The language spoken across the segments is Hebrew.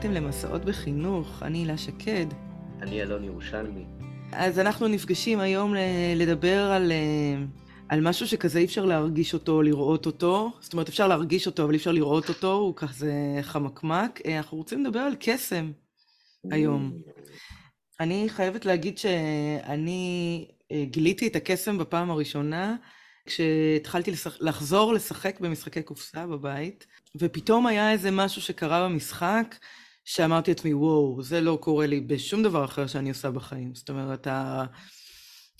שהגעתם למסעות בחינוך. אני הילה שקד. אני אלון ירושלמי. אז אנחנו נפגשים היום לדבר על משהו שכזה אי אפשר להרגיש אותו, לראות אותו. זאת אומרת, אפשר להרגיש אותו, אבל אי אפשר לראות אותו, הוא כזה חמקמק. אנחנו רוצים לדבר על קסם היום. אני חייבת להגיד שאני גיליתי את הקסם בפעם הראשונה, כשהתחלתי לחזור לשחק במשחקי קופסה בבית, ופתאום היה איזה משהו שקרה במשחק, שאמרתי לעצמי, וואו, זה לא קורה לי בשום דבר אחר שאני עושה בחיים. זאת אומרת,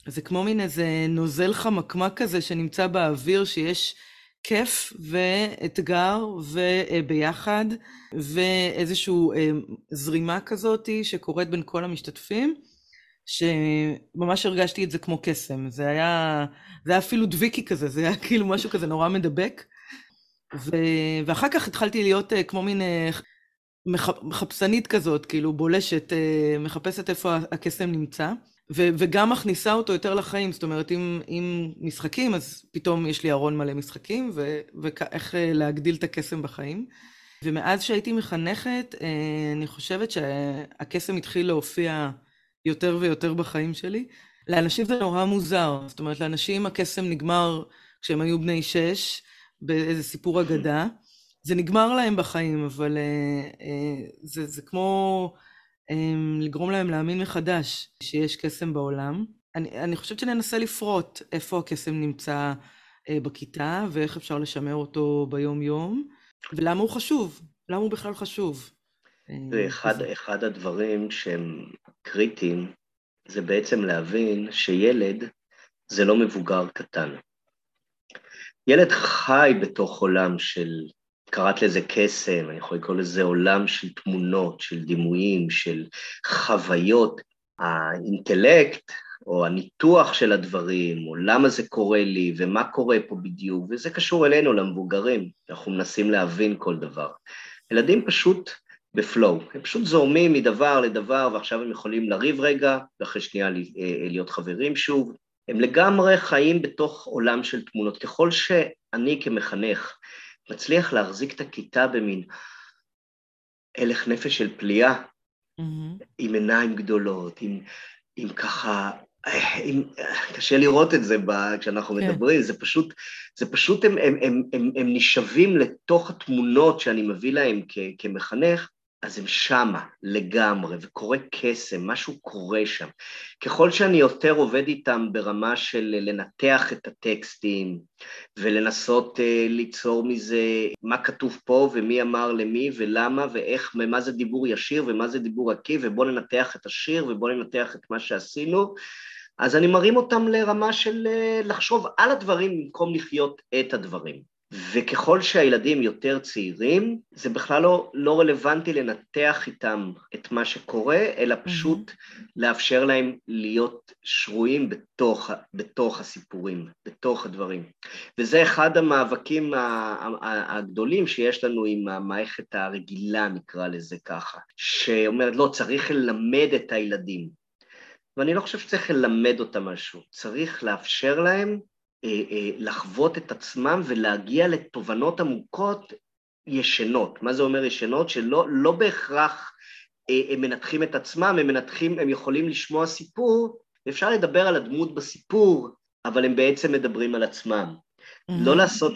זה כמו מין איזה נוזל חמקמק כזה שנמצא באוויר, שיש כיף ואתגר וביחד, ואיזשהו זרימה כזאת שקורית בין כל המשתתפים, שממש הרגשתי את זה כמו קסם. זה היה אפילו דביקי כזה, זה היה כאילו משהו כזה נורא מדבק. ואחר כך התחלתי להיות כמו מין מחפשנית כזאת, כאילו בולשת, מחפשת איפה הקסם נמצא, וגם מכניסה אותו יותר לחיים. זאת אומרת, אם משחקים, אז פתאום יש לי ארון מלא משחקים, ואיך להגדיל את הקסם בחיים. ומאז שהייתי מחנכת, אני חושבת שהקסם התחיל להופיע יותר ויותר בחיים שלי. לאנשים זה נורא מוזר, זאת אומרת, לאנשים הקסם נגמר כשהם היו בני 6, באיזה סיפור אגדה, זה נגמר להם בחיים, אבל זה כמו לגרום להם להאמין מחדש שיש קסם בעולם. אני חושבת שננסה לפרוט איפה הקסם נמצא בכיתה, ואיך אפשר לשמר אותו ביום יום, ולמה הוא חשוב, למה הוא בכלל חשוב. אחד הדברים שהם קריטיים, זה בעצם להבין שילד זה לא מבוגר קטן. ילד חי בתוך עולם של, קראת לזה קסם, אני יכול לקרוא לזה עולם של תמונות, של דימויים, של חוויות. האינטלקט או הניתוח של הדברים, או למה זה קורה לי ומה קורה פה בדיוק, וזה קשור אלינו, למבוגרים, אנחנו מנסים להבין כל דבר. ילדים פשוט בפלואו, הם פשוט זורמים מדבר לדבר, ועכשיו הם יכולים לריב רגע, ואחרי שנייה להיות חברים שוב. הם לגמרי חיים בתוך עולם של תמונות. ככל שאני כמחנך מצליח להחזיק את הכיתה במין הלך נפש של פליאה, עם עיניים גדולות, עם ככה, קשה לראות את זה כשאנחנו מדברים, זה פשוט הם נשבים לתוך התמונות שאני מביא להם כמחנך, אז הם שמה לגמרי, וקורה קסם, משהו קורה שם. ככל שאני יותר עובד איתם ברמה של לנתח את הטקסטים, ולנסות ליצור מזה מה כתוב פה, ומי אמר למי, ולמה, ואיך, ומה זה דיבור ישיר, ומה זה דיבור עקיף, ובוא ננתח את השיר, ובוא ננתח את מה שעשינו, אז אני מרים אותם לרמה של לחשוב על הדברים, במקום לחיות את הדברים. וככל שהילדים יותר צעירים, זה בכלל לא רלוונטי לנתח איתם את מה שקורה, אלא פשוט לאפשר להם להיות שרויים בתוך הסיפורים, בתוך הדברים. וזה אחד המאבקים הגדולים שיש לנו עם המערכת הרגילה, נקרא לזה ככה, שאומרת, לא, צריך ללמד את הילדים. ואני לא חושב שצריך ללמד אותם משהו, צריך לאפשר להם לחוות את עצמם ולהגיע לתובנות עמוקות ישנות. מה זה אומר ישנות? שלא בהכרח הם מנתחים את עצמם, הם יכולים לשמוע סיפור, אפשר לדבר על הדמות בסיפור, אבל הם בעצם מדברים על עצמם. לא לעשות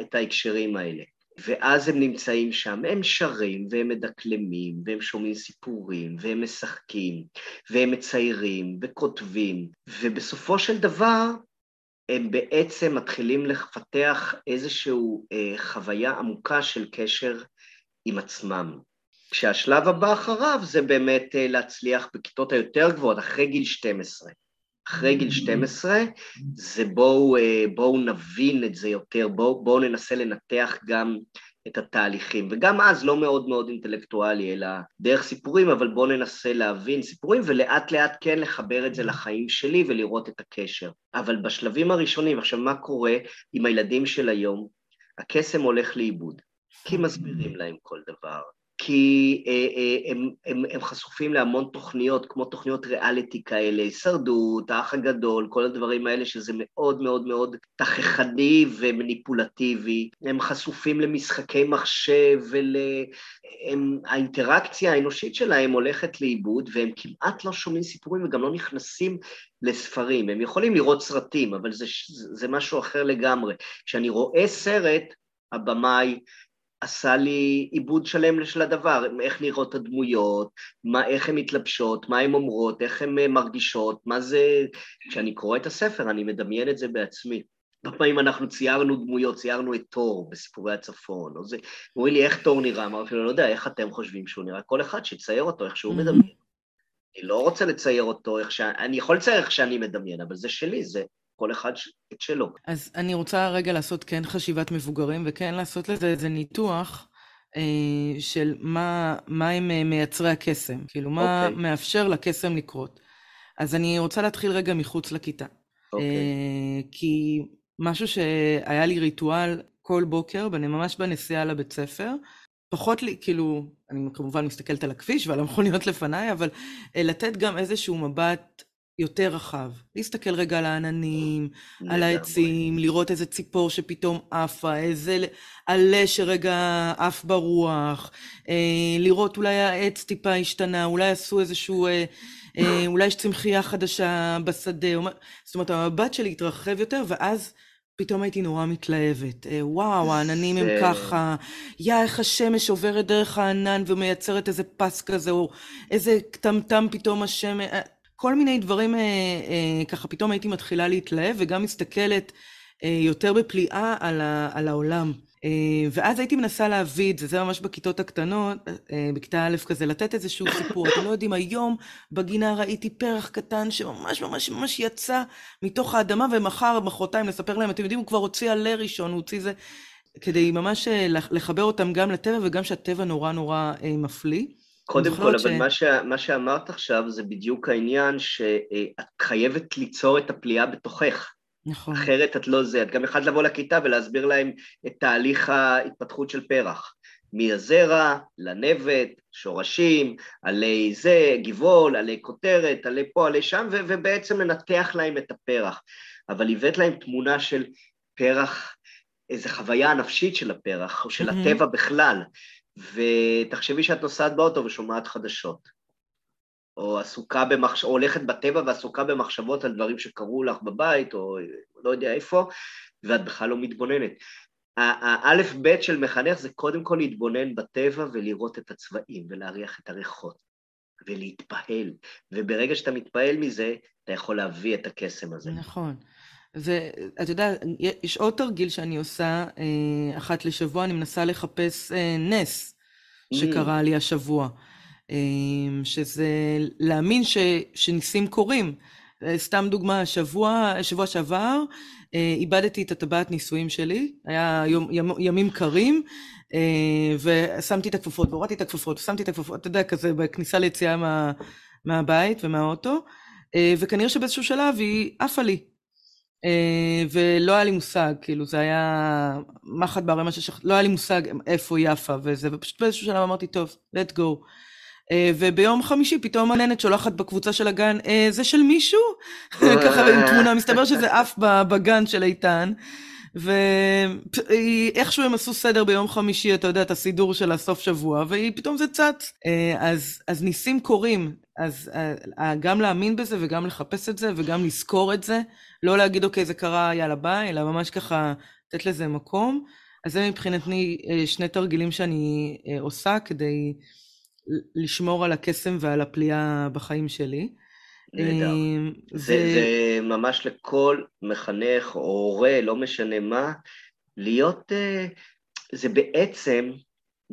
את ההקשרים האלה. ואז הם נמצאים שם, הם שרים והם מדקלמים, והם שומעים סיפורים, והם משחקים, והם מציירים וכותבים, ובסופו של דבר, הם בעצם מתחילים לפתח איזשהו חוויה עמוקה של קשר עם עצמם. כשהשלב הבא אחריו זה באמת להצליח בכיתות היותר גבוהות, אחרי גיל 12. אחרי גיל 12 זה בואו נבין את זה יותר, בואו ננסה לנתח גם את התהליכים, וגם אז לא מאוד מאוד אינטלקטואלי, אלא דרך סיפורים, אבל בואו ננסה להבין סיפורים, ולאט לאט כן לחבר את זה לחיים שלי, ולראות את הקשר. אבל בשלבים הראשונים, עכשיו מה קורה עם הילדים של היום? הקסם הולך לאיבוד, כי מסבירים להם כל דבר, כי הם חשופים להמון תוכניות, כמו תוכניות ריאליטי כאלה, הישרדות, האח הגדול, כל הדברים האלה שזה מאוד מאוד מאוד תכחני ומניפולטיבי, הם חשופים למשחקי מחשב, האינטראקציה האנושית שלהם הולכת לאיבוד, והם כמעט לא שומעים סיפורים וגם לא נכנסים לספרים, הם יכולים לראות סרטים, אבל זה משהו אחר לגמרי. כשאני רואה סרט, הבמאי עשה לי עיבוד שלם של הדבר, איך נראות הדמויות, איך הן מתלבשות, מה הן אומרות, איך הן מרגישות, מה זה, כשאני קורא את הספר, אני מדמיין את זה בעצמי. בפעמים אנחנו ציירנו דמויות, ציירנו את תור בסיפורי הצפון, או זה, הוא אומר לי איך תור נראה, אמר אפילו, לא יודע, איך אתם חושבים שהוא נראה, כל אחד שצייר אותו, איך שהוא מדמיין. אני לא רוצה לצייר אותו, אני יכול לצייר איך שאני מדמיין, אבל זה שלי, זה כל אחד את שלו. אז אני רוצה רגע לעשות כן חשיבת מבוגרים, וכן לעשות לזה איזה ניתוח של מה הם מייצרי הקסם, כאילו מה מאפשר לקסם לקרות. אז אני רוצה להתחיל רגע מחוץ לכיתה. כי משהו שהיה לי ריטואל כל בוקר, ממש בנסיעה לבית ספר, פחות לי, כאילו, אני כמובן מסתכלת על הכביש ועל המכוניות לפניי, אבל לתת גם איזשהו מבט יותר רחב. להסתכל רגע על העננים, על העצים, לראות איזה ציפור שפתאום עפה, איזה עלה שרגע עף ברוח, לראות אולי העץ טיפה השתנה, אולי עשו איזשהו, אולי יש צמחייה חדשה בשדה. זאת אומרת, המבט שלי התרחב יותר, ואז פתאום הייתי נורא מתלהבת. וואו, העננים הם ככה, יא, איך השמש עוברת דרך הענן ומייצרת איזה פס כזה, או איזה קטמטם פתאום השמש, כל מיני דברים, ככה פתאום הייתי מתחילה להתלהב, וגם מסתכלת יותר בפליאה על העולם. ואז הייתי מנסה להביא את זה, זה ממש בכיתות הקטנות, בכיתה א' כזה, לתת איזשהו סיפור. אתם לא יודעים, היום בגינה ראיתי פרח קטן שממש ממש ממש יצא מתוך האדמה, ומחר, מחרתיים, נספר להם, אתם יודעים, הוא כבר הוציא עלה ראשון, הוא הוציא זה, כדי ממש לחבר אותם גם לטבע, וגם שהטבע נורא נורא מפליא. קודם כל, אבל מה שאמרת עכשיו זה בדיוק העניין שאת חייבת ליצור את הפליאה בתוכך. נכון. אחרת את לא זה. את גם אחד לבוא לכיתה ולהסביר להם את תהליך ההתפתחות של פרח. מהזרע, לנבט, שורשים, עלי זה, גיבול, עלי כותרת, עלי פה, עלי שם, ובעצם לנתח להם את הפרח. אבל הבאת להם תמונה של פרח, איזו חוויה הנפשית של הפרח, או של הטבע בכלל. ותחשבי שאת נוסעת באוטו ושומעת חדשות, או הולכת בטבע ועסוקה במחשבות על דברים שקרו לך בבית, או לא יודע איפה, ואת בכלל לא מתבוננת. האלף בית של מחנך זה קודם כל להתבונן בטבע ולראות את הצבעים, ולהריח את הריחות, ולהתפעל. וברגע שאתה מתפעל מזה, אתה יכול להביא את הקסם הזה. נכון. ואת יודעת, יש עוד תרגיל שאני עושה אחת לשבוע, אני מנסה לחפש נס שקרה לי השבוע, שזה להאמין שניסים קורים. סתם דוגמה, השבוע שעבר, איבדתי את הטבעת נישואים שלי, היה ימים קרים, ושמתי את הכפפות, הורדתי את הכפפות, שמתי את הכפפות, אתה יודע, כזה בכניסה ליציאה מהבית ומהאוטו, וכנראה שבאיזשהו שלב היא עפה לי. ולא היה לי מושג, כאילו זה היה מחד בערי מה ששכחתי, לא היה לי מושג איפה יפה וזה, ופשוט באיזשהו שלב אמרתי, טוב, let go. וביום חמישי פתאום הננת שולחת בקבוצה של הגן, זה של מישהו? ככה עם תמונה, מסתבר שזה אף בגן של איתן, ואיכשהו הם עשו סדר ביום חמישי, אתה יודע, את הסידור של הסוף שבוע, ופתאום זה צץ. אז ניסים קורים, אז גם להאמין בזה וגם לחפש את זה וגם לזכור את זה, לא להגיד אוקיי זה קרה יאללה ביי, אלא ממש ככה לתת לזה מקום. אז זה מבחינתי שני תרגילים שאני עושה כדי לשמור על הקסם ועל הפליאה בחיים שלי. נהדר. זה ממש לכל מחנך או הורה, לא משנה מה, להיות, זה בעצם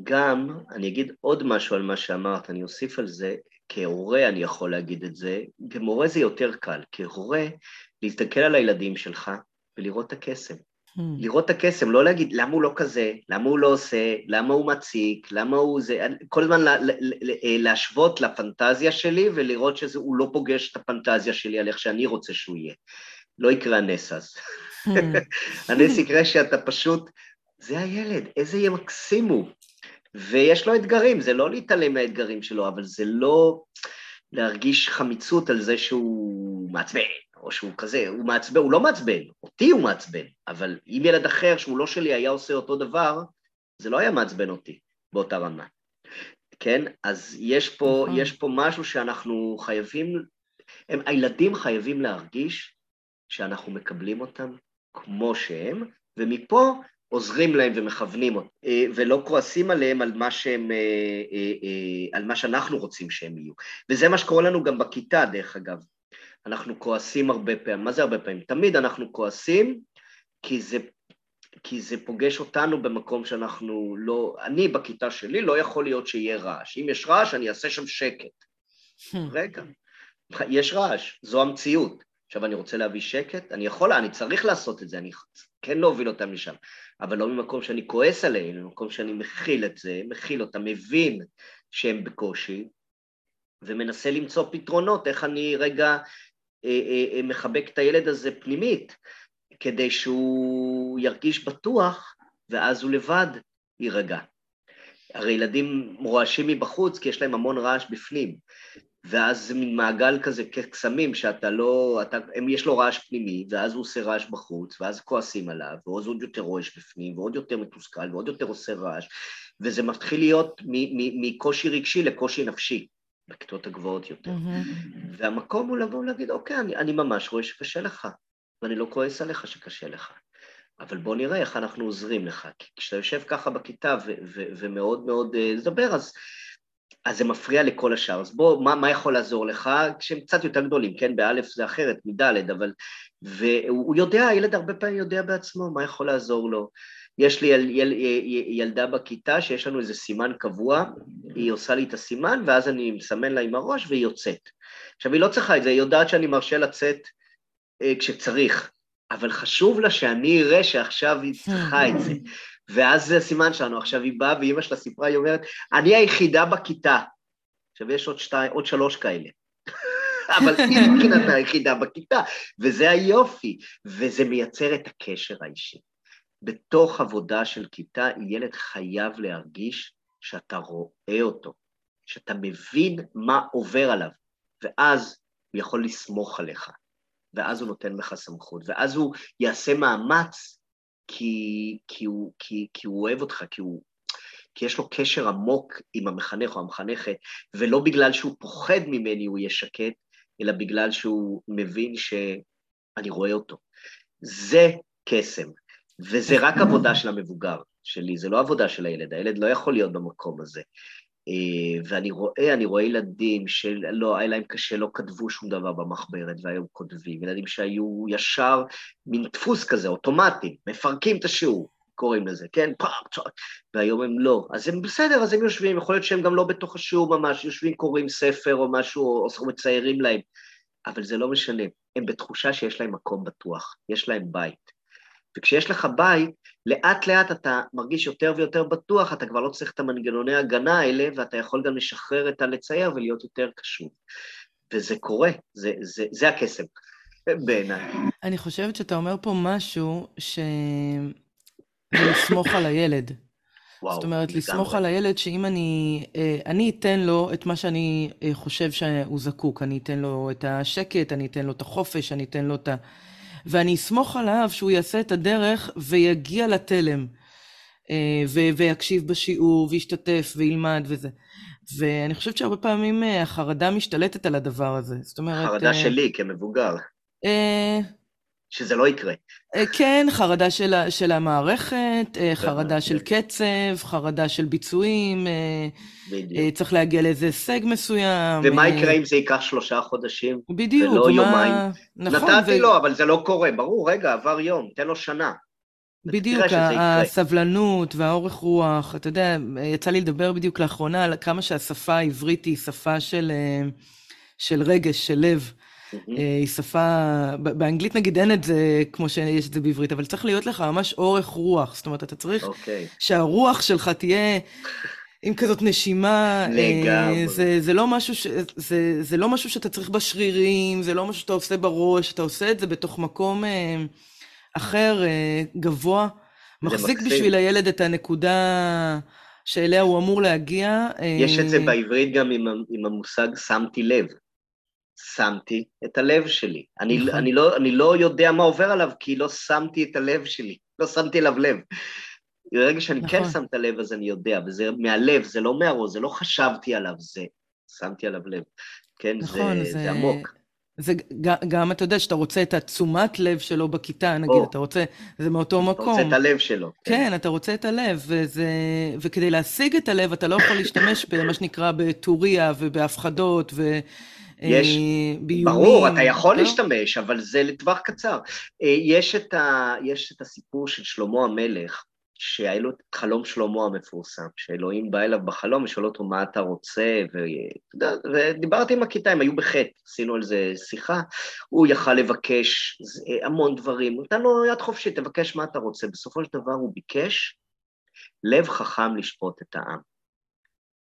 גם, אני אגיד עוד משהו על מה שאמרת, אני אוסיף על זה, כהורה אני יכול להגיד את זה, כמורה זה יותר קל, כהורה להסתכל על הילדים שלך ולראות את הקסם. לראות את הקסם, לא להגיד למה הוא לא כזה, למה הוא לא עושה, למה הוא מציק, למה הוא זה, כל הזמן להשוות לפנטזיה שלי ולראות שהוא לא פוגש את הפנטזיה שלי על איך שאני רוצה שהוא יהיה. לא יקרה הנס אז. הנס יקרה שאתה פשוט, זה הילד, איזה יהיה מקסימו. ויש לו אתגרים, זה לא להתעלם מהאתגרים שלו, אבל זה לא להרגיש חמיצות על זה שהוא מעצבן, או שהוא כזה, הוא מעצבן, הוא לא מעצבן, אותי הוא מעצבן, אבל אם ילד אחר שהוא לא שלי היה עושה אותו דבר, זה לא היה מעצבן אותי באותה רמה. כן? אז יש פה, יש פה משהו שאנחנו חייבים, הילדים חייבים להרגיש שאנחנו מקבלים אותם כמו שהם, ומפה עוזרים להם ומכוונים אותם, ולא כועסים עליהם על מה שהם, על מה שאנחנו רוצים שהם יהיו. וזה מה שקורה לנו גם בכיתה, דרך אגב. אנחנו כועסים הרבה פעמים, מה זה הרבה פעמים? תמיד אנחנו כועסים, כי זה פוגש אותנו במקום שאנחנו לא, אני בכיתה שלי לא יכול להיות שיהיה רעש, אם יש רעש אני אעשה שם שקט, רגע, יש רעש, זו המציאות, עכשיו אני רוצה להביא שקט, אני יכול, אני צריך לעשות את זה, אני כן להוביל אותם לשם, אבל לא ממקום שאני כועס עליהם, ממקום שאני מכיל את זה, מכיל אותם, מבין שהם בקושי, ומנסה למצוא פתרונות, איך אני רגע מחבק את הילד הזה פנימית, כדי שהוא ירגיש בטוח, ואז הוא לבד יירגע. הרי ילדים רועשים מבחוץ, כי יש להם המון רעש בפנים, ואז זה מין מעגל כזה כקסמים, שאתה לא, יש לו רעש פנימי, ואז הוא עושה רעש בחוץ, ואז כועסים עליו, ועוד יותר רועש בפנים, ועוד יותר מתוסכל, ועוד יותר עושה רעש, וזה מתחיל להיות מקושי רגשי לקושי נפשי, בכיתות הגבוהות יותר. והמקום הוא לבוא ולהגיד, אוקיי, אני ממש רואה שקשה לך, ואני לא כועס עליך שקשה לך, אבל בוא נראה איך אנחנו עוזרים לך, כי כשאתה יושב ככה בכיתה ומאוד מאוד לדבר, אז זה מפריע לכל השאר, אז בוא, מה יכול לעזור לך, כשהם קצת יותר גדולים, כן, באלף זה אחרת, מדלת, אבל, והוא יודע, הילד הרבה פעמים יודע בעצמו, מה יכול לעזור לו, יש לי ילדה בכיתה, שיש לנו איזה סימן קבוע, היא עושה לי את הסימן, ואז אני מסמן לה עם הראש, והיא יוצאת, עכשיו היא לא צריכה את זה, היא יודעת שאני מרשה לצאת, כשצריך, אבל חשוב לה שאני אראה שעכשיו היא צריכה את זה, ואז זה הסימן שלנו, עכשיו היא באה ואימא שלה סיפרה, היא אומרת, אני היחידה בכיתה, עכשיו יש עוד 3 כאלה, אבל היא מבחינת היחידה בכיתה, וזה היופי, וזה מייצר את הקשר האישי, בתוך עבודה של כיתה, ילד חייב להרגיש שאתה רואה אותו, שאתה מבין מה עובר עליו, ואז הוא יכול לסמוך עליך, ואז הוא נותן לך סמכות, ואז הוא יעשה מאמץ, כי הוא אוהב אותך, כי יש לו קשר עמוק עם המחנך או המחנכת, ולא בגלל שהוא פוחד ממני הוא יהיה שקט, אלא בגלל שהוא מבין שאני רואה אותו. זה קסם, וזה רק עבודה של המבוגר שלי, זה לא עבודה של הילד, הילד לא יכול להיות במקום הזה. ואני רואה ילדים שלא, היה להם קשה, לא כתבו שום דבר במחברת, והיום כותבים, ילדים שהיו ישר מין דפוס כזה, אוטומטי, מפרקים את השיעור, קוראים לזה, כן, והיום הם לא, אז הם בסדר, אז הם יושבים, יכול להיות שהם גם לא בתוך השיעור ממש, יושבים, קוראים ספר או משהו, או מציירים להם, אבל זה לא משנה, הם בתחושה שיש להם מקום בטוח, יש להם בית, וכשיש לך בית, לאט לאט אתה מרגיש יותר ויותר בטוח, אתה כבר לא צריך את המנגנוני ההגנה האלה, ואתה יכול גם לשחרר את הלצייר ולהיות יותר קשוב. וזה קורה, זה הקסם בעיניי. אני חושבת שאתה אומר פה משהו לסמוך על הילד. זאת אומרת, לסמוך על הילד שאם אני אתן לו את מה שאני חושב שהוא זקוק, אני אתן לו את השקט, אני אתן לו את החופש, אני אתן לו את ואני אסמוך עליו שהוא יעשה את הדרך ויגיע לתלם, ויקשיב בשיעור, וישתתף, וילמד וזה. ואני חושבת שהרבה פעמים החרדה משתלטת על הדבר הזה. זאת אומרת... החרדה שלי כמבוגר. שזה לא יקרה. כן, חרדה של המערכת, חרדה של קצב, חרדה של ביצועים, צריך להגיע לאיזה הישג מסוים. ומה יקרה אם זה ייקח 3 חודשים? בדיוק. ולא יומיים. נתתי לו, אבל זה לא קורה, ברור, רגע, עבר יום, תן לו שנה. בדיוק, הסבלנות והאורך רוח, אתה יודע, יצא לי לדבר בדיוק לאחרונה על כמה שהשפה העברית היא שפה של רגש, של לב. היא שפה, באנגלית נגיד אין את זה כמו שיש את זה בעברית, אבל צריך להיות לך ממש אורך רוח, זאת אומרת אתה צריך שהרוח שלך תהיה עם כזאת נשימה, זה לא משהו שאתה צריך בשרירים, זה לא משהו שאתה עושה בראש, אתה עושה את זה בתוך מקום אחר, גבוה, מחזיק בשביל הילד את הנקודה שאליה הוא אמור להגיע. יש את זה בעברית גם עם המושג שמתי לב. שמתי את הלב שלי. אני לא יודע מה עובר עליו, כי לא שמתי את הלב שלי. לא שמתי אליו לב. ברגע שאני כן שם את הלב, אז אני יודע, וזה מהלב, זה לא מהראש, זה לא חשבתי עליו, זה שמתי עליו לב. כן, זה עמוק. זה גם, אתה יודע, שאתה רוצה את התשומת לב שלו בכיתה, נגיד, אתה רוצה, זה מאותו מקום. אתה רוצה את הלב שלו. כן, אתה רוצה את הלב, וכדי להשיג את הלב, אתה לא יכול להשתמש במה שנקרא בתוריה ובהפחדות יש, ביומים, ברור, אתה יכול להשתמש, אבל זה לטווח קצר. יש את הסיפור של שלמה המלך, שהיה לו את חלום שלמה המפורסם, שאלוהים בא אליו בחלום, ושואל אותו מה אתה רוצה, ודיברתי עם הכיתה, הם היו בחטא, עשינו על זה שיחה, הוא יכל לבקש המון דברים, הוא נתן לו יד חופשית, תבקש מה אתה רוצה, בסופו של דבר הוא ביקש לב חכם לשפוט את העם.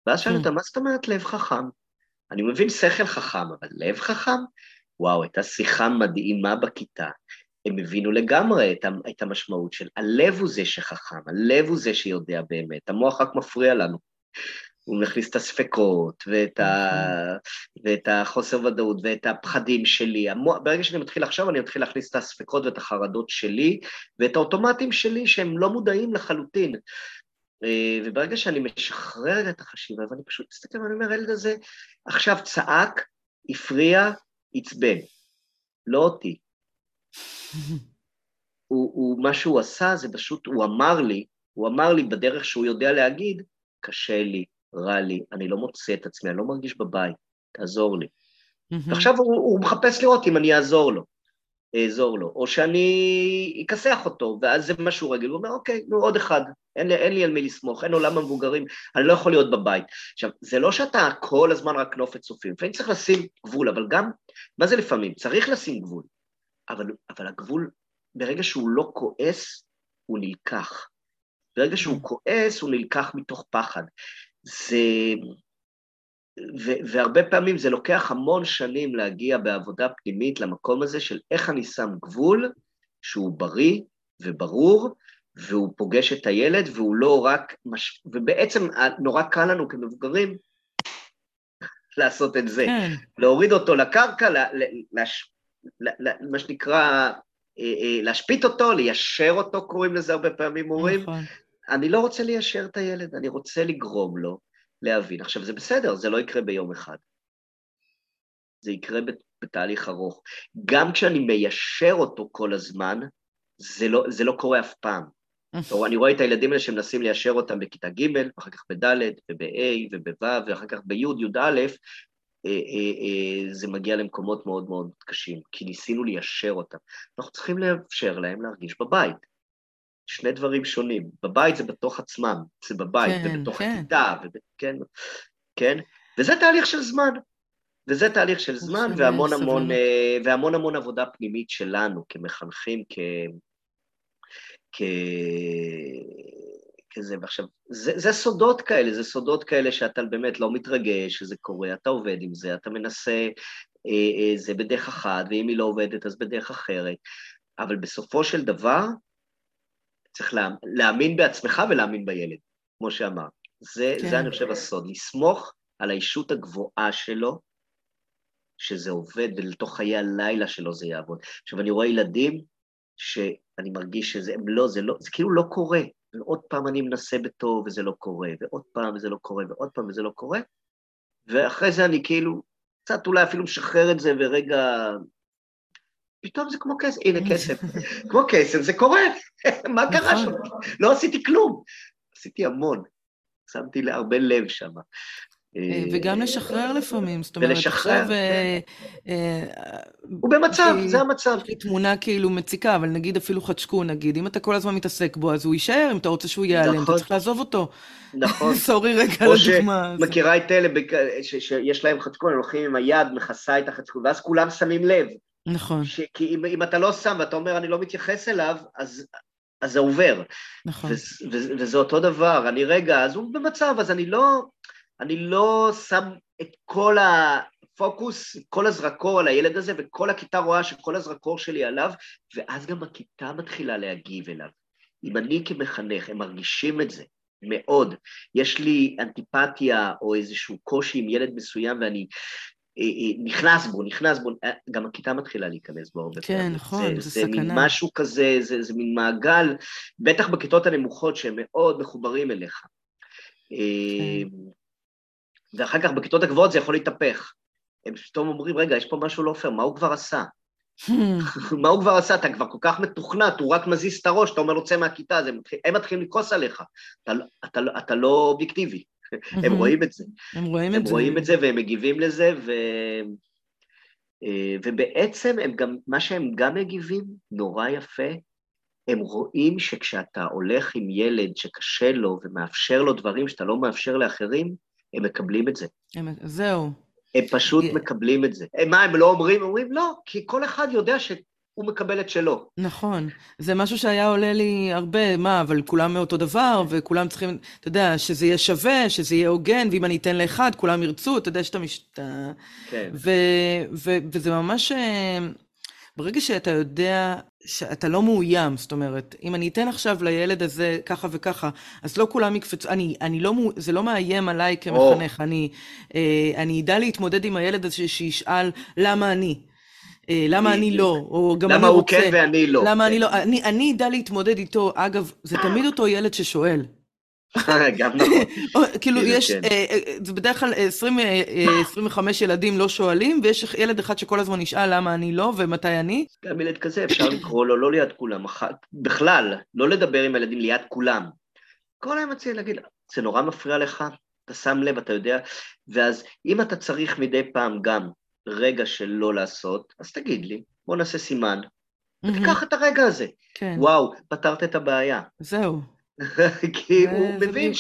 ואז שאלו אותם, מה זאת אומרת לב חכם? אני מבין שכל חכם, אבל לב חכם? וואו, הייתה שיחה מדהימה בכיתה, הם הבינו לגמרי את המשמעות של הלב הוא זה שחכם, הלב הוא זה שיודע באמת, המוח רק מפריע לנו, הוא מכניס את הספקות ואת החוסר ודאות ואת הפחדים שלי, ברגע שאני מתחיל לחשוב אני מתחיל להכניס את הספקות ואת החרדות שלי ואת האוטומטים שלי שהם לא מודעים לחלוטין, וברגע שאני משחרר את החשיבה ואני פשוט מסתכל ואני אומר הילד הזה עכשיו צעק, הפריע, עצבן, לא אותי, מה שהוא עשה זה פשוט, הוא אמר לי בדרך שהוא יודע להגיד, קשה לי, רע לי, אני לא מוצא את עצמי, אני לא מרגיש בבית, תעזור לי. ועכשיו הוא מחפש לראות אם אני אעזור לו, או שאני אכסח אותו, ואז זה משהו רגיל, הוא אומר, אוקיי, עוד אחד, אין לי על מי לסמוך, אין עולם המבוגרים, אני לא יכול להיות בבית. עכשיו, זה לא שאתה כל הזמן רק נופת צופים, ואני צריך לשים גבול, אבל גם, מה זה לפעמים? צריך לשים גבול. אבל הגבול, ברגע שהוא לא כועס, הוא נלקח. ברגע שהוא כועס, הוא נלקח מתוך פחד. והרבה פעמים זה לוקח המון שנים להגיע בעבודה פנימית למקום הזה של איך אני שם גבול, שהוא בריא וברור, והוא פוגש את הילד, והוא לא רק, ובעצם נורא קל לנו כמבוגרים, לעשות את זה. להוריד אותו לקרקע, מה שנקרא, להשפיט אותו, ליישר אותו, קוראים לזה הרבה פעמים מורים. אני לא רוצה ליישר את הילד, אני רוצה לגרום לו להבין. עכשיו, זה בסדר, זה לא יקרה ביום אחד. זה יקרה בתהליך ארוך. גם כשאני מיישר אותו כל הזמן, זה לא קורה אף פעם. אני רואה את הילדים האלה שמנסים ליישר אותם בכיתה ג', אחר כך בד' וב-A וב-W, ואחר כך ב-Y, י'-א', זה מגיע למקומות מאוד מאוד קשים, כי ניסינו ליישר אותם. אנחנו צריכים לאפשר להם להרגיש בבית. שני דברים שונים. בבית זה בתוך עצמם, זה בבית, ובתוך הכיתה, כן. וזה תהליך של זמן. וזה תהליך של זמן, והמון המון עבודה פנימית שלנו, כמחנכים, כזה, ועכשיו, זה סודות כאלה, זה סודות כאלה שאתה באמת לא מתרגש, שזה קורה, אתה עובד עם זה, אתה מנסה, זה בדרך אחת, ואם היא לא עובדת, אז בדרך אחרת, אבל בסופו של דבר, צריך להאמין בעצמך ולהאמין בילד, כמו שאמר, זה אני חושב הסוד, לסמוך על האישות הגבוהה שלו, שזה עובד, ולתוך חיי הלילה שלו זה יעבוד. עכשיו, אני רואה ילדים, שאני מרגיש שזה, זה כאילו לא קורה, ועוד פעם אני מנסה בטוב, וזה לא קורה, ועוד פעם וזה לא קורה, ועוד פעם וזה לא קורה, ואחרי זה אני כאילו, קצת אולי אפילו משחרר את זה, ורגע, פתאום זה כמו כסף, הנה כסף, כמו כסף, זה קורה, מה קרה שם? לא עשיתי כלום, עשיתי המון, שמתי להרבה לב שם. וגם לשחרר לפעמים, זאת אומרת, עכשיו... הוא במצב, זה המצב. יש לי תמונה כאילו מציקה, אבל נגיד אפילו חדשקו, נגיד, אם אתה כל הזמן מתעסק בו, אז הוא יישאר, אם אתה רוצה שהוא ייעלם, אתה צריך לעזוב אותו. נכון. סורי רגע לדוגמה. או שמכירה את אלה, שיש להם חדשקו, הם הולכים עם היד, מכסה את החדשקו, ואז כולם שמים לב. נכון. כי אם אתה לא שם, ואתה אומר, אני לא מתייחס אליו, אז זה עובר. נכון. וזה אותו דבר, אני רגע, אז הוא במצב, אז אני לא שם את כל הפוקוס, כל הזרקור על הילד הזה, וכל הכיתה רואה שכל הזרקור שלי עליו, ואז גם הכיתה מתחילה להגיב אליו. אם אני כמחנך, הם מרגישים את זה, מאוד. יש לי אנטיפתיה או איזשהו קושי עם ילד מסוים ואני נכנס בו, גם הכיתה מתחילה להיכנס בו הרבה. כן, נכון, זה סכנה. זה מין משהו כזה, זה מין מעגל, בטח בכיתות הנמוכות שהם מאוד מחוברים אליך. ואחר כך בכיתות הגבוהות זה יכול להתהפך. הם פתאום אומרים, רגע, יש פה משהו לא פייר, מה הוא כבר עשה? מה הוא כבר עשה? אתה כבר כל כך מתוכנת, הוא רק מזיז את הראש, אתה אומר לו צא מהכיתה, הם מתחילים לקוס עליך, אתה לא אובייקטיבי, הם רואים את זה. הם רואים את זה והם מגיבים לזה, ובעצם מה שהם גם מגיבים, נורא יפה, הם רואים שכשאתה הולך עם ילד שקשה לו ומאפשר לו דברים שאתה לא מאפשר לאחרים, הם מקבלים את זה. זהו. הם פשוט מקבלים את זה. מה הם לא אומרים? אומרים לא, כי כל אחד יודע שהוא מקבל את שלו. נכון. זה משהו שהיה עולה לי הרבה, אבל כולם מאותו דבר, וכולם צריכים, אתה יודע, שזה יהיה שווה, שזה יהיה הוגן, ואם אני אתן לאחד, כולם ירצו, אתה יודע שאתה משתה. כן. וזה ממש, ברגע שאתה יודע שאתה לא מאוים, זאת אומרת, אם אני אתן עכשיו לילד הזה ככה וככה, אז לא כולם יקפצו, זה לא מאיים עליי כמחנך, אני ידע להתמודד עם הילד הזה שישאל למה אני, למה אני לא, או גם למה הוא כן ואני לא. למה אני לא, אני ידע להתמודד איתו, אגב, זה תמיד אותו ילד ששואל. גם נכון. כאילו יש, זה בדרך כלל 25 ילדים לא שואלים, ויש ילד אחד שכל הזמן נשאל למה אני לא ומתי אני. גם ילד כזה אפשר לקרוא לו לא ליד כולם, בכלל, לא לדבר עם ילדים ליד כולם. כל היום מציע להגיד, זה נורא מפריע לך, אתה שם לב, אתה יודע, ואז אם אתה צריך מדי פעם גם רגע של לא לעשות, אז תגיד לי, בוא נעשה סימן, ותיקח את הרגע הזה. וואו, פתרת את הבעיה. זהו. כי הוא מבין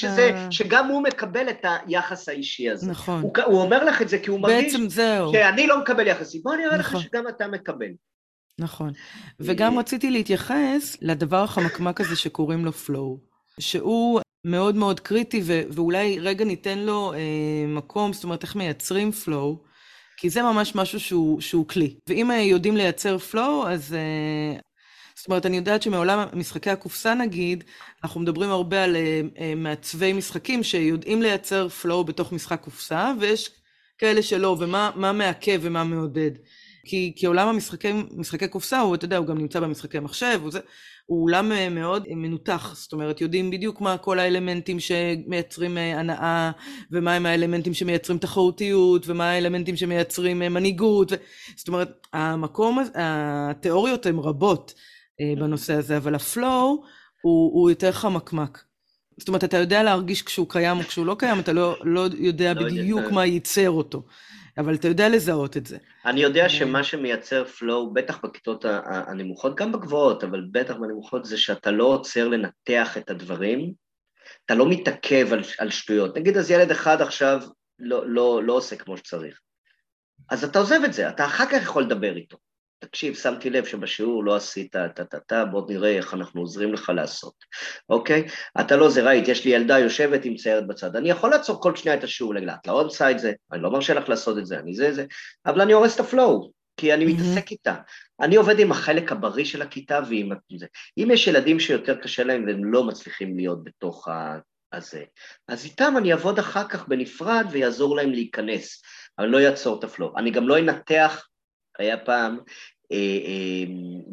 שגם הוא מקבל את היחס האישי הזה. נכון. הוא אומר לך את זה כי הוא מרגיש שאני לא מקבל יחסים. בוא נראה לך שגם אתה מקבל. נכון. וגם רציתי להתייחס לדבר החמקמק הזה שקוראים לו flow, שהוא מאוד מאוד קריטי, ואולי רגע ניתן לו מקום, זאת אומרת איך מייצרים flow, כי זה ממש משהו שהוא כלי. ואם יודעים לייצר flow, אז... זאת אומרת, אני יודעת שמעולם משחקי הקופסה נגיד, אנחנו מדברים הרבה על מעצבי משחקים שיודעים לייצר flow בתוך משחק קופסה, ויש כאלה שלא, ומה מעכב ומה מעודד. כי עולם המשחקי קופסה, אתה יודע, הוא גם נמצא במשחקי מחשב, הוא עולם מאוד מנותח, זאת אומרת, יודעים בדיוק מה כל האלמנטים שמייצרים הנאה, ומה הם האלמנטים שמייצרים תחרותיות, ומה האלמנטים שמייצרים מנהיגות, זאת אומרת, התיאוריות הן רבות, בנושא הזה, אבל הפלואו הוא יותר חמקמק. זאת אומרת, אתה יודע להרגיש כשהוא קיים או כשהוא לא קיים, אתה לא יודע בדיוק מה ייצר אותו, אבל אתה יודע לזהות את זה. אני יודע שמה שמייצר פלואו, בטח בכיתות הנמוכות, גם בגבוהות, אבל בטח בנמוכות, זה שאתה לא עוצר לנתח את הדברים, אתה לא מתעכב על שטויות. נגיד, אז ילד אחד עכשיו לא עושה כמו שצריך. אז אתה עוזב את זה, אתה אחר כך יכול לדבר איתו. תקשיב, שמתי לב שבשיעור לא עשית, בוא נראה איך אנחנו עוזרים לך לעשות, אוקיי? אתה לא זה ראית, יש לי ילדה יושבת עם ציירת בצד, אני יכול לעצור כל שנייה את השיעור, להגיד, את לא עושה את זה, אני לא מרשה לך לעשות את זה, אני זה, אבל אני הורס את הפלואו, כי אני מתעסק איתה, אני עובד עם החלק הבריא של הכיתה, ועם זה, אם יש ילדים שיותר קשה להם, והם לא מצליחים להיות בתוך הזה, אז איתם אני אעבוד אחר כך בנפרד, ויעזור להם להיכנס, אבל לא יעצור את הפלואו, אני גם לא אנתח היה פעם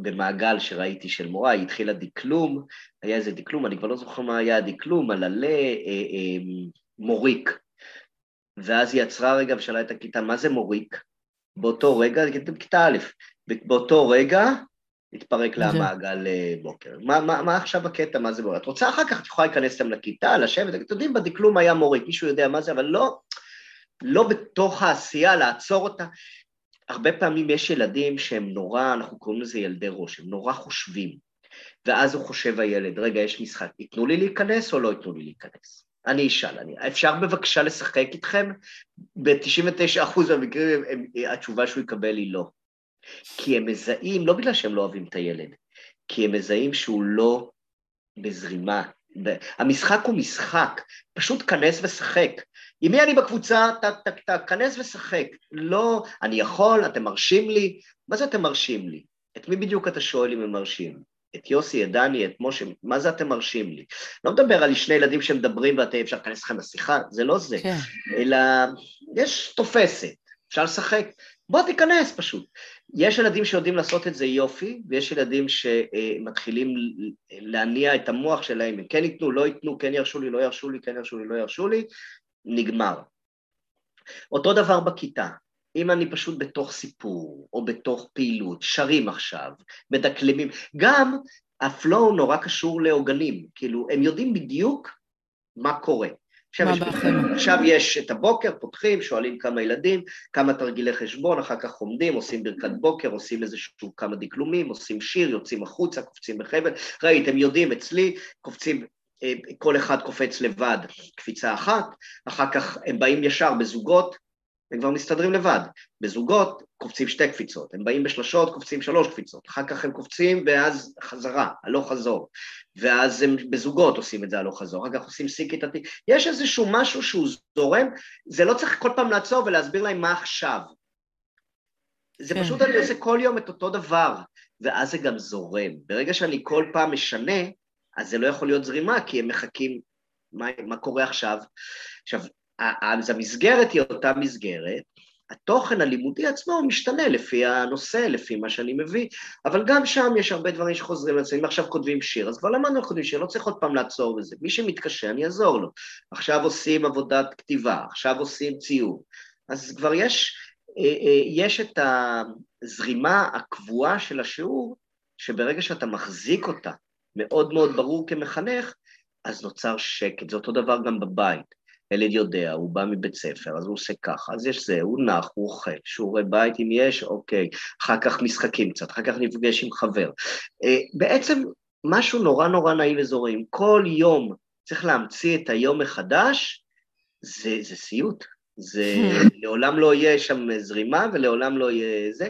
במעגל שראיתי של מורה, היא התחילה דקלום, היה איזה דקלום, אני כבר לא זוכר מה היה הדקלום, על עלה מוריק, ואז היא עצרה רגע ושאלה את הכיתה, מה זה מוריק? באותו רגע, כיתה א', באותו רגע התפרק לה מעגל בוקר. מה עכשיו הקטע, מה זה מוריק? את רוצה אחר כך, את יכולה להיכנס להם לכיתה, לשבת, אתם יודעים, בדקלום היה מוריק, מישהו יודע מה זה, אבל לא בתוך העשייה, לעצור אותה, הרבה פעמים יש ילדים שהם נורא, אנחנו קוראים לזה ילדי ראש, הם נורא חושבים, ואז הוא חושב הילד, רגע, יש משחק, יתנו לי להיכנס או לא יתנו לי להיכנס? אני אשאל, אפשר בבקשה לשחק איתכם? ב-99% במקרים התשובה שהוא יקבל היא לא. כי הם מזהים, לא בגלל שהם לא אוהבים את הילד, כי הם מזהים שהוא לא בזרימה. המשחק הוא משחק, פשוט כנס ושחק. עם מי אני בקבוצה, כנס ושחק, לא, אני יכול, אתם מרשים לי, מה זה אתם מרשים לי? את מי בדיוק אתה שואל אם הם מרשים? את יוסי, את דני, את משה, מה זה אתם מרשים לי? לא מדבר על שני ילדים שמדברים ואתם אפשר להכנס לכם לשיחה, זה לא זה, אלא יש תופסת, אפשר לשחק, בוא תיכנס פשוט. יש ילדים שיודעים לעשות את זה יופי, ויש ילדים שמתחילים להניע את המוח שלהם, כן ייתנו, לא ייתנו, כן ירשו לי, לא ירשו לי, כן ירשו לי, לא ירשו לי, נגמר. אותו דבר בכיתה, אם אני פשוט בתוך סיפור, או בתוך פעילות, שרים עכשיו, מדקלמים, גם הפלואו נורא קשור לעוגנים, כאילו הם יודעים בדיוק מה קורה. עכשיו יש את הבוקר, פותחים, שואלים כמה ילדים, כמה תרגילי חשבון, אחר כך עומדים, עושים ברכת בוקר, עושים איזשהו כמה דקלומים, עושים שיר, יוצאים החוצה, קופצים בחבל, ראיתם, יודעים, אצלי, קופצים, כל אחד קופץ לבד, קפיצה אחת, אחר כך הם באים ישר בזוגות, הם כבר מסתדרים לבד, בזוגות קופצים שתי קפיצות, הם באים בשלשות, קופצים שלוש קפיצות, אחר כך הם קופצים ואז חזרה, הלוך חזור, ואז הם בזוגות עושים את זה הלוך חזור, אחר כך עושים סיקטתי, יש איזשהו משהו שהוא זורם, זה לא צריך כל פעם לעצור ולהסביר להם מה עכשיו, זה פשוט אני עושה כל יום את אותו דבר, ואז זה גם זורם, ברגע שאני כל פעם משנה, אז זה לא יכול להיות זרימה, כי הם מחכים, מה קורה עכשיו? עכשיו, אז המסגרת היא אותה מסגרת, התוכן הלימודי עצמו משתנה לפי הנושא, לפי מה שאני מביא, אבל גם שם יש הרבה דברים שחוזרים, אם עכשיו כותבים שיר, אז כבר למדנו כותבים שיר, לא צריך עוד פעם לעצור בזה, מי שמתקשה אני אעזור לו, עכשיו עושים עבודת כתיבה, עכשיו עושים ציור, אז כבר יש את הזרימה הקבועה של השיעור, שברגע שאתה מחזיק אותה, מאוד מאוד ברור כמחנך, אז נוצר שקט, זה אותו דבר גם בבית, ילד יודע, הוא בא מבית ספר, אז הוא עושה ככה, אז יש זה, הוא נח, הוא אוכל, שיעורי בית אם יש, אוקיי, אחר כך משחקים קצת, אחר כך נפגש עם חבר, בעצם משהו נורא נורא נעים וזורם, כל יום צריך להמציא את היום מחדש, זה סיוט, זה לעולם לא יהיה שם זרימה, ולעולם לא יהיה זה,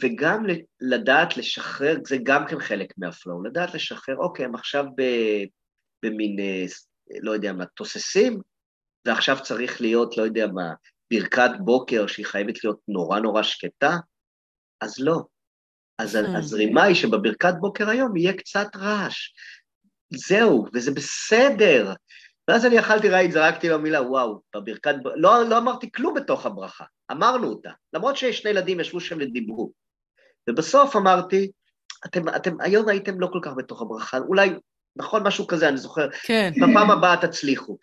וגם לדעת לשחרר, זה גם כן חלק מהפלואו, לדעת לשחרר, אוקיי, הם עכשיו במין, לא יודע מה, תוססים, ועכשיו צריך להיות, לא יודע מה, ברכת בוקר שהיא חייבת להיות נורא נורא שקטה, אז לא. אז הזרימה היא שבברכת בוקר היום יהיה קצת רעש. זהו, וזה בסדר. ואז אני אכלתי רעי, זרקתי לו מילה, וואו, בברכת, לא אמרתי כלום בתוך הברכה, אמרנו אותה, למרות ששני ילדים ישבו שם ודיברו, ובסוף אמרתי, אתם היום הייתם לא כל כך בתוך הברכה, אולי, נכון משהו כזה, אני זוכר, כן. בפעם הבאה תצליחו,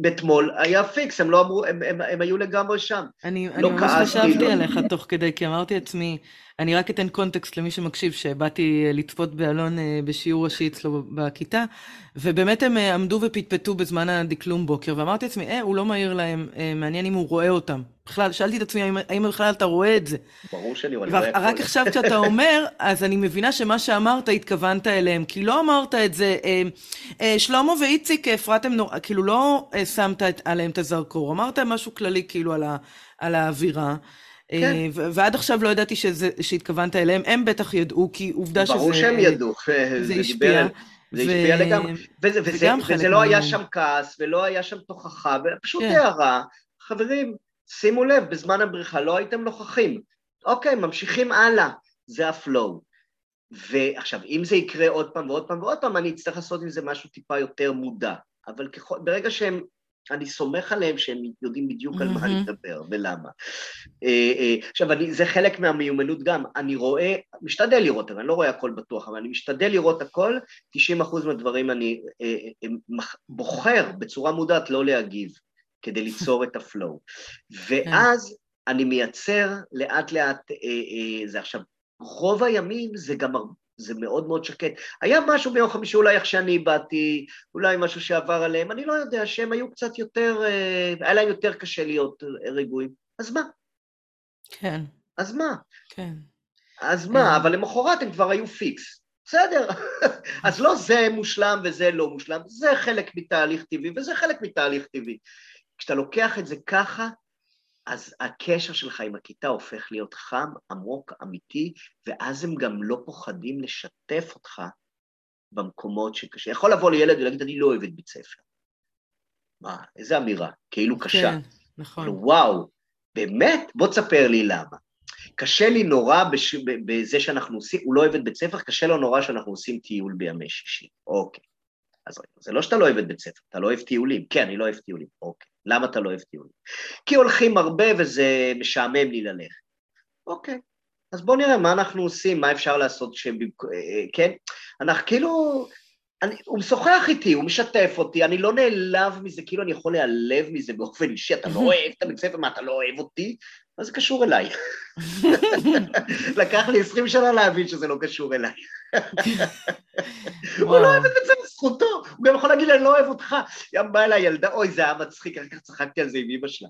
בתמול היה פיקס, הם לא אמרו, הם היו לגמרי שם. אני ממש חשבתי עליך תוך כדי, כי אמרתי לעצמי, אני רק אתן קונטקסט למי שמקשיב, שבאתי לצפות באלון בשיעור ראשי אצלו בכיתה, ובאמת הם עמדו ופטפטו בזמן הדקלום בוקר, ואמרתי לעצמי, הוא לא מהיר להם, מעניין אם הוא רואה אותם. בכלל, שאלתי את עצמי, האם בכלל אתה רואה את זה? ברור שאני רואה את זה. רק עכשיו כשאתה אומר, אז אני מבינה שמה שאמרת התכוונת אליהם, כי לא אמרת את זה, שלמה ואיציק הפרעתם, כאילו לא שמת עליהם את הזרקור, אמרת משהו כללי כאילו על האווירה, ועד עכשיו לא ידעתי שהתכוונת אליהם, הם בטח ידעו, כי עובדה שזה... ברור שהם ידעו, זה השפיע. זה השפיע לגמרי, וזה לא היה שם כעס, ולא היה שם תוכחה, פשוט הערה, חברים, שימו לב, בזמן הבריחה לא הייתם נוכחים, אוקיי, ממשיכים הלאה, זה הפלואו. ועכשיו, אם זה יקרה עוד פעם ועוד פעם ועוד פעם, אני אצטרך לעשות עם זה משהו טיפה יותר מודע, אבל ברגע שהם, אני סומך עליהם שהם יודעים בדיוק על מה לדבר ולמה. עכשיו, זה חלק מהמיומנות גם, אני רואה, משתדל לראות, אבל אני לא רואה הכל בטוח, אבל אני משתדל לראות הכל, 90% מהדברים אני בוחר בצורה מודעת לא להגיב, כדי ליצור את הפלואו. ואז אני מייצר לאט לאט, זה עכשיו, רוב הימים זה גם זה מאוד מאוד שקט. היה משהו ביום חמישי, אולי איך שאני באתי, אולי משהו שעבר עליהם, אני לא יודע שהם היו קצת יותר, היה להם יותר קשה להיות רגועים. אז מה? כן. אז מה? כן. אז מה? אבל למחרת הם כבר היו פיקס. בסדר, אז לא זה מושלם וזה לא מושלם, זה חלק מתהליך טבעי וזה חלק מתהליך טבעי. כשאתה לוקח את זה ככה, אז הקשר שלך עם הכיתה הופך להיות חם, עמוק, אמיתי, ואז הם גם לא פוחדים לשתף אותך במקומות שקשה. יכול לבוא לילד ולהגיד, אני לא אוהב את בית ספר. מה, איזה אמירה, כאילו קשה. כן, נכון. וואו, באמת? בוא תספר לי למה. קשה לי נורא בזה שאנחנו עושים, הוא לא אוהב את בית ספר, קשה לו נורא שאנחנו עושים טיול בימי שישי. אוקיי. אז זה לא שאתה לא אוהב את בית ספר, אתה לא אוהב טיולים. כן, אני לא אוהב טיולים. אוקיי. למה אתה לא אוהב טיולים? כי הולכים הרבה וזה משעמם לי ללכת. אוקיי. אז בואו נראה מה אנחנו עושים, מה אפשר לעשות כן? אנחנו כאילו... הוא משוחח איתי, הוא משתף אותי, אני לא נעלב מזה, כאילו אני יכול להיעלב מזה באופן אישי, אתה לא אוהב את המצפת, מה, אתה לא אוהב אותי? אז זה קשור אליי. לקח לי 20 שנה להבין שזה לא קשור אליי. הוא לא אוהב את זה בזכותו, הוא גם יכול להגיד, אני לא אוהב אותך. ים בא אליי ילדה, אוי, זה היה מצחיק, רק כך צחקתי על זה עם אמא שלה.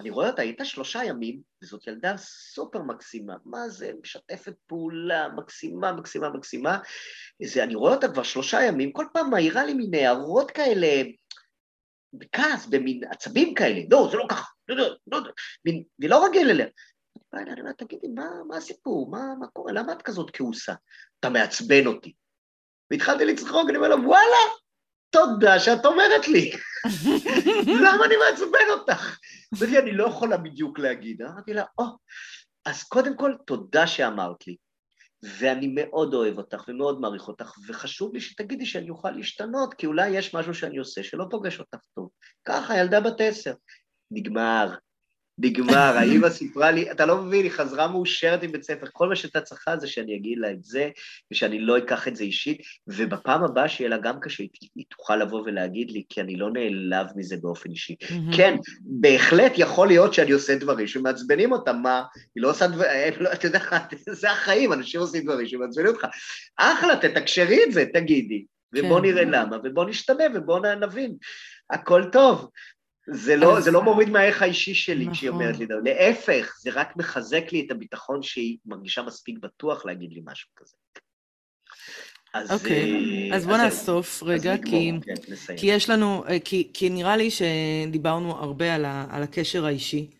אני רואה אותה, הייתה 3 ימים, וזאת ילדה סופר מקסימה, מה זה, משתפת פעולה, מקסימה, מקסימה, מקסימה, אני רואה אותה כבר 3 ימים, כל פעם מהירה לי מין הערות כאלה, בכעס, במין עצבים כאלה, לא, זה לא ככה, אני לא רגיל אליה, אני אומרת, תגידי, מה הסיפור, מה קורה, למה את כזאת כעוסה? אתה מעצבן אותי, והתחלתי לצחוק, אני אומר לה, וואלה, תודה שאת אומרת לי, למה אני מעצבן אותך? ואני לא יכולה בדיוק להגיד, אמרתי לה, אז קודם כל תודה שאמרת לי, ואני מאוד אוהב אותך ומאוד מעריך אותך, וחשוב לי שתגידי שאני אוכל להשתנות, כי אולי יש משהו שאני עושה שלא פוגש אותך טוב. ככה, ילדה בת 10, נגמר, האמא סיפרה לי, אתה לא מבין, היא חזרה מאושרת עם בית ספר, כל מה שאתה צריכה זה שאני אגיד לה את זה, ושאני לא אקח את זה אישית, ובפעם הבאה שיהיה לה גם קשה, היא תוכל לבוא ולהגיד לי, כי אני לא נעלב מזה באופן אישי. כן, בהחלט יכול להיות שאני עושה דברים שמעצבנים אותה, מה? היא לא עושה דברים, אתה יודע, זה החיים, אנשים עושים דברים שמעצבנים אותך. אחלה, תתקשרי את זה, תגידי, ובוא נראה למה, ובוא נשתנה, ובוא נבין. הכל טוב. זה לא מוריד מהערך האישי שלי, כשהיא אומרת לי, להפך, זה רק מחזק לי את הביטחון שהיא מרגישה מספיק בטוח להגיד לי משהו כזה. אוקיי, אז בוא נאסוף רגע, כי יש לנו, כי נראה לי שדיברנו הרבה על הקשר האישי,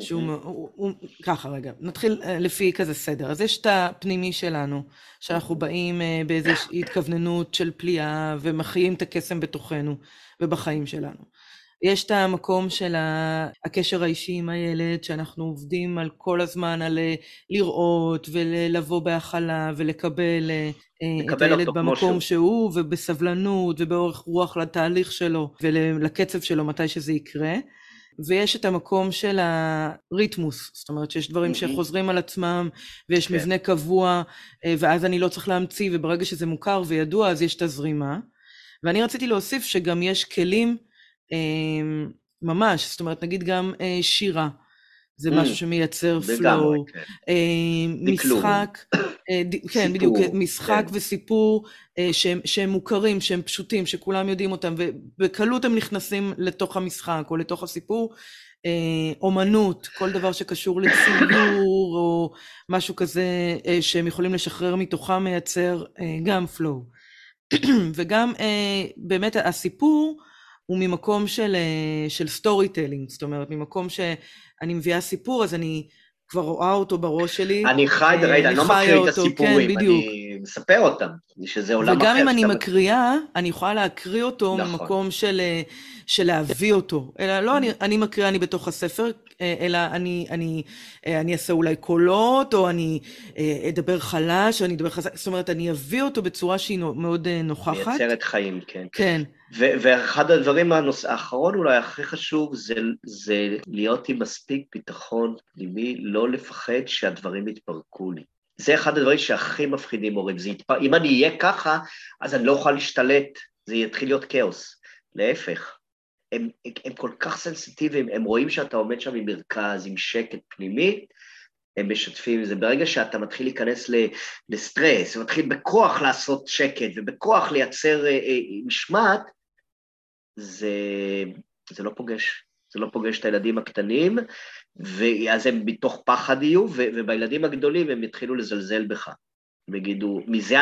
שהוא, ככה רגע, נתחיל לפי כזה סדר, אז יש את הפנימי שלנו, שאנחנו באים באיזושהי התכווננות של פליאה, ומחיים את הקסם בתוכנו ובחיים שלנו. יש את המקום של הקשר האישי עם הילד, שאנחנו עובדים על כל הזמן על לראות ולבוא בהכלה ולקבל את הילד במקום שהוא, ובסבלנות ובאורך רוח לתהליך שלו ולקצב שלו מתי שזה יקרה. ויש את המקום של הריתמוס, זאת אומרת שיש דברים שחוזרים על עצמם, ויש מבנה קבוע, ואז אני לא צריך להמציא, וברגע שזה מוכר וידוע אז יש את הזרימה. ואני רציתי להוסיף שגם יש כלים, ממש, זאת אומרת נגיד גם שירה, זה משהו שמייצר פלואו, משחק, כן בדיוק, משחק וסיפור שהם מוכרים, שהם פשוטים, שכולם יודעים אותם ובקלות הם נכנסים לתוך המשחק או לתוך הסיפור, אומנות, כל דבר שקשור לציור או משהו כזה שהם יכולים לשחרר מתוכה מייצר גם פלואו, וגם באמת הסיפור הוא ממקום של סטורי טלינג, זאת אומרת, ממקום שאני מביאה סיפור, אז אני כבר רואה אותו בראש שלי. אני חי, ראית, אני לא מקריא את הסיפורים, כן, אני מספר אותם, שזה עולם אחר. וגם אם אני מקריאה, אני יכולה להקריא אותו נכון. ממקום של להביא אותו. אלא לא, אני מקריאה, אני בתוך הספר, אלא אני אעשה אולי קולות, או אני אדבר חלש, או אני אדבר חזק, זאת אומרת, אני אביא אותו בצורה שהיא מאוד נוכחת. מייצרת חיים, כן. כן. ואחד הדברים האחרון אולי הכי חשוב זה להיות עם מספיק ביטחון פנימי, לא לפחד שהדברים יתפרקו לי. זה אחד הדברים שהכי מפחידים הורים, אם אני אהיה ככה, אז אני לא אוכל להשתלט, זה יתחיל להיות כאוס. להפך, הם כל כך סנסיטיביים, הם רואים שאתה עומד שם עם מרכז, עם שקט פנימי, הם משתפים, זה ברגע שאתה מתחיל להיכנס לסטרס, ומתחיל בכוח לעשות שקט, ובכוח לייצר משמעת, זה לא פוגש את הילדים הקטנים, ואז הם בתוך פחד יהיו, ובילדים הגדולים הם יתחילו לזלזל בך, ויגידו, מזה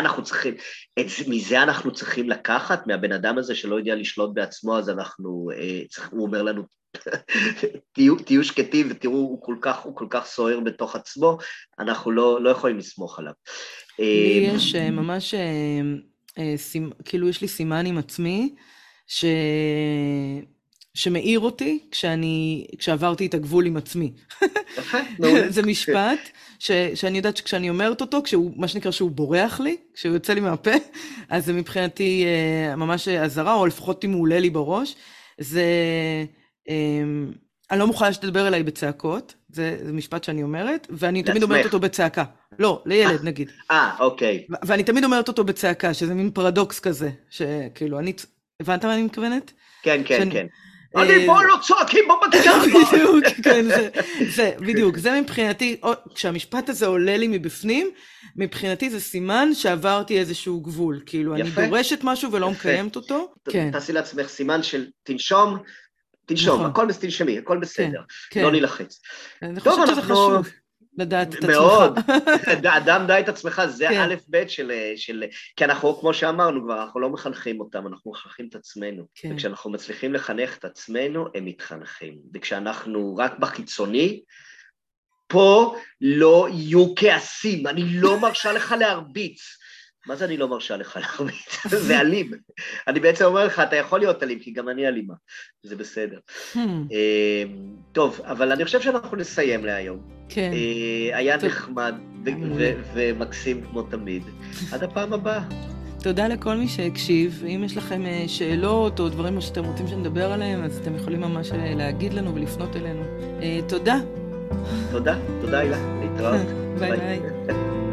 אנחנו צריכים לקחת, מהבן אדם הזה שלא יודע לשלוט בעצמו, אז הוא אומר לנו, תהיו שקטים ותראו, הוא כל כך סוער בתוך עצמו, אנחנו לא יכולים לסמוך עליו. לי יש ממש, כאילו יש לי סימן עם עצמי, שמאיר אותי כשעברתי את הגבול עם עצמי. זה משפט שאני יודעת שכשאני אומרת אותו, מה שנקרא שהוא בורח לי, כשהוא יוצא לי מהפה, אז זה מבחינתי ממש עזרה, או לפחות אם הוא עולה לי בראש, זה... אני לא מוכנה שתדבר אליי בצעקות, זה משפט שאני אומרת, ואני תמיד אומרת אותו בצעקה. לא, לילד נגיד. אוקיי. ואני תמיד אומרת אותו בצעקה, שזה מין פרדוקס כזה, שכאילו, אני... הבנת מה אני מתכוונת? כן, כן, כן. אני בוא לא צועקים בבקשה. בדיוק, כן, זה, בדיוק. זה מבחינתי, כשהמשפט הזה עולה לי מבפנים, מבחינתי זה סימן שעברתי איזשהו גבול, כאילו, אני דורשת משהו ולא מקיימת אותו. תעשי לעצמך סימן של תנשום, תנשום, הכל תנשמי, הכל בסדר, לא נלחץ. אני חושבת שזה חשוב, לדעת את עצמך. מאוד, אדם דע את עצמך, זה א' ב' של, כי אנחנו, כמו שאמרנו כבר, אנחנו לא מחנכים אותם, אנחנו מחנכים את עצמנו, וכשאנחנו מצליחים לחנך את עצמנו, הם מתחנכים, וכשאנחנו רק בחיצוני, פה לא יהיו כעסים, אני לא מרשה לך להרביץ, מה זה אני לא מרשה לך להרביץ? זה אלים. אני בעצם אומר לך, אתה יכול להיות אלים, כי גם אני אלימה. זה בסדר. טוב, אבל אני חושב שאנחנו נסיים להיום. כן. היה נחמד ומקסים כמו תמיד. עד הפעם הבאה. תודה לכל מי שהקשיב. אם יש לכם שאלות או דברים שאתם רוצים שנדבר עליהם, אז אתם יכולים ממש להגיד לנו ולפנות אלינו. תודה. תודה, הילה. להתראות. ביי.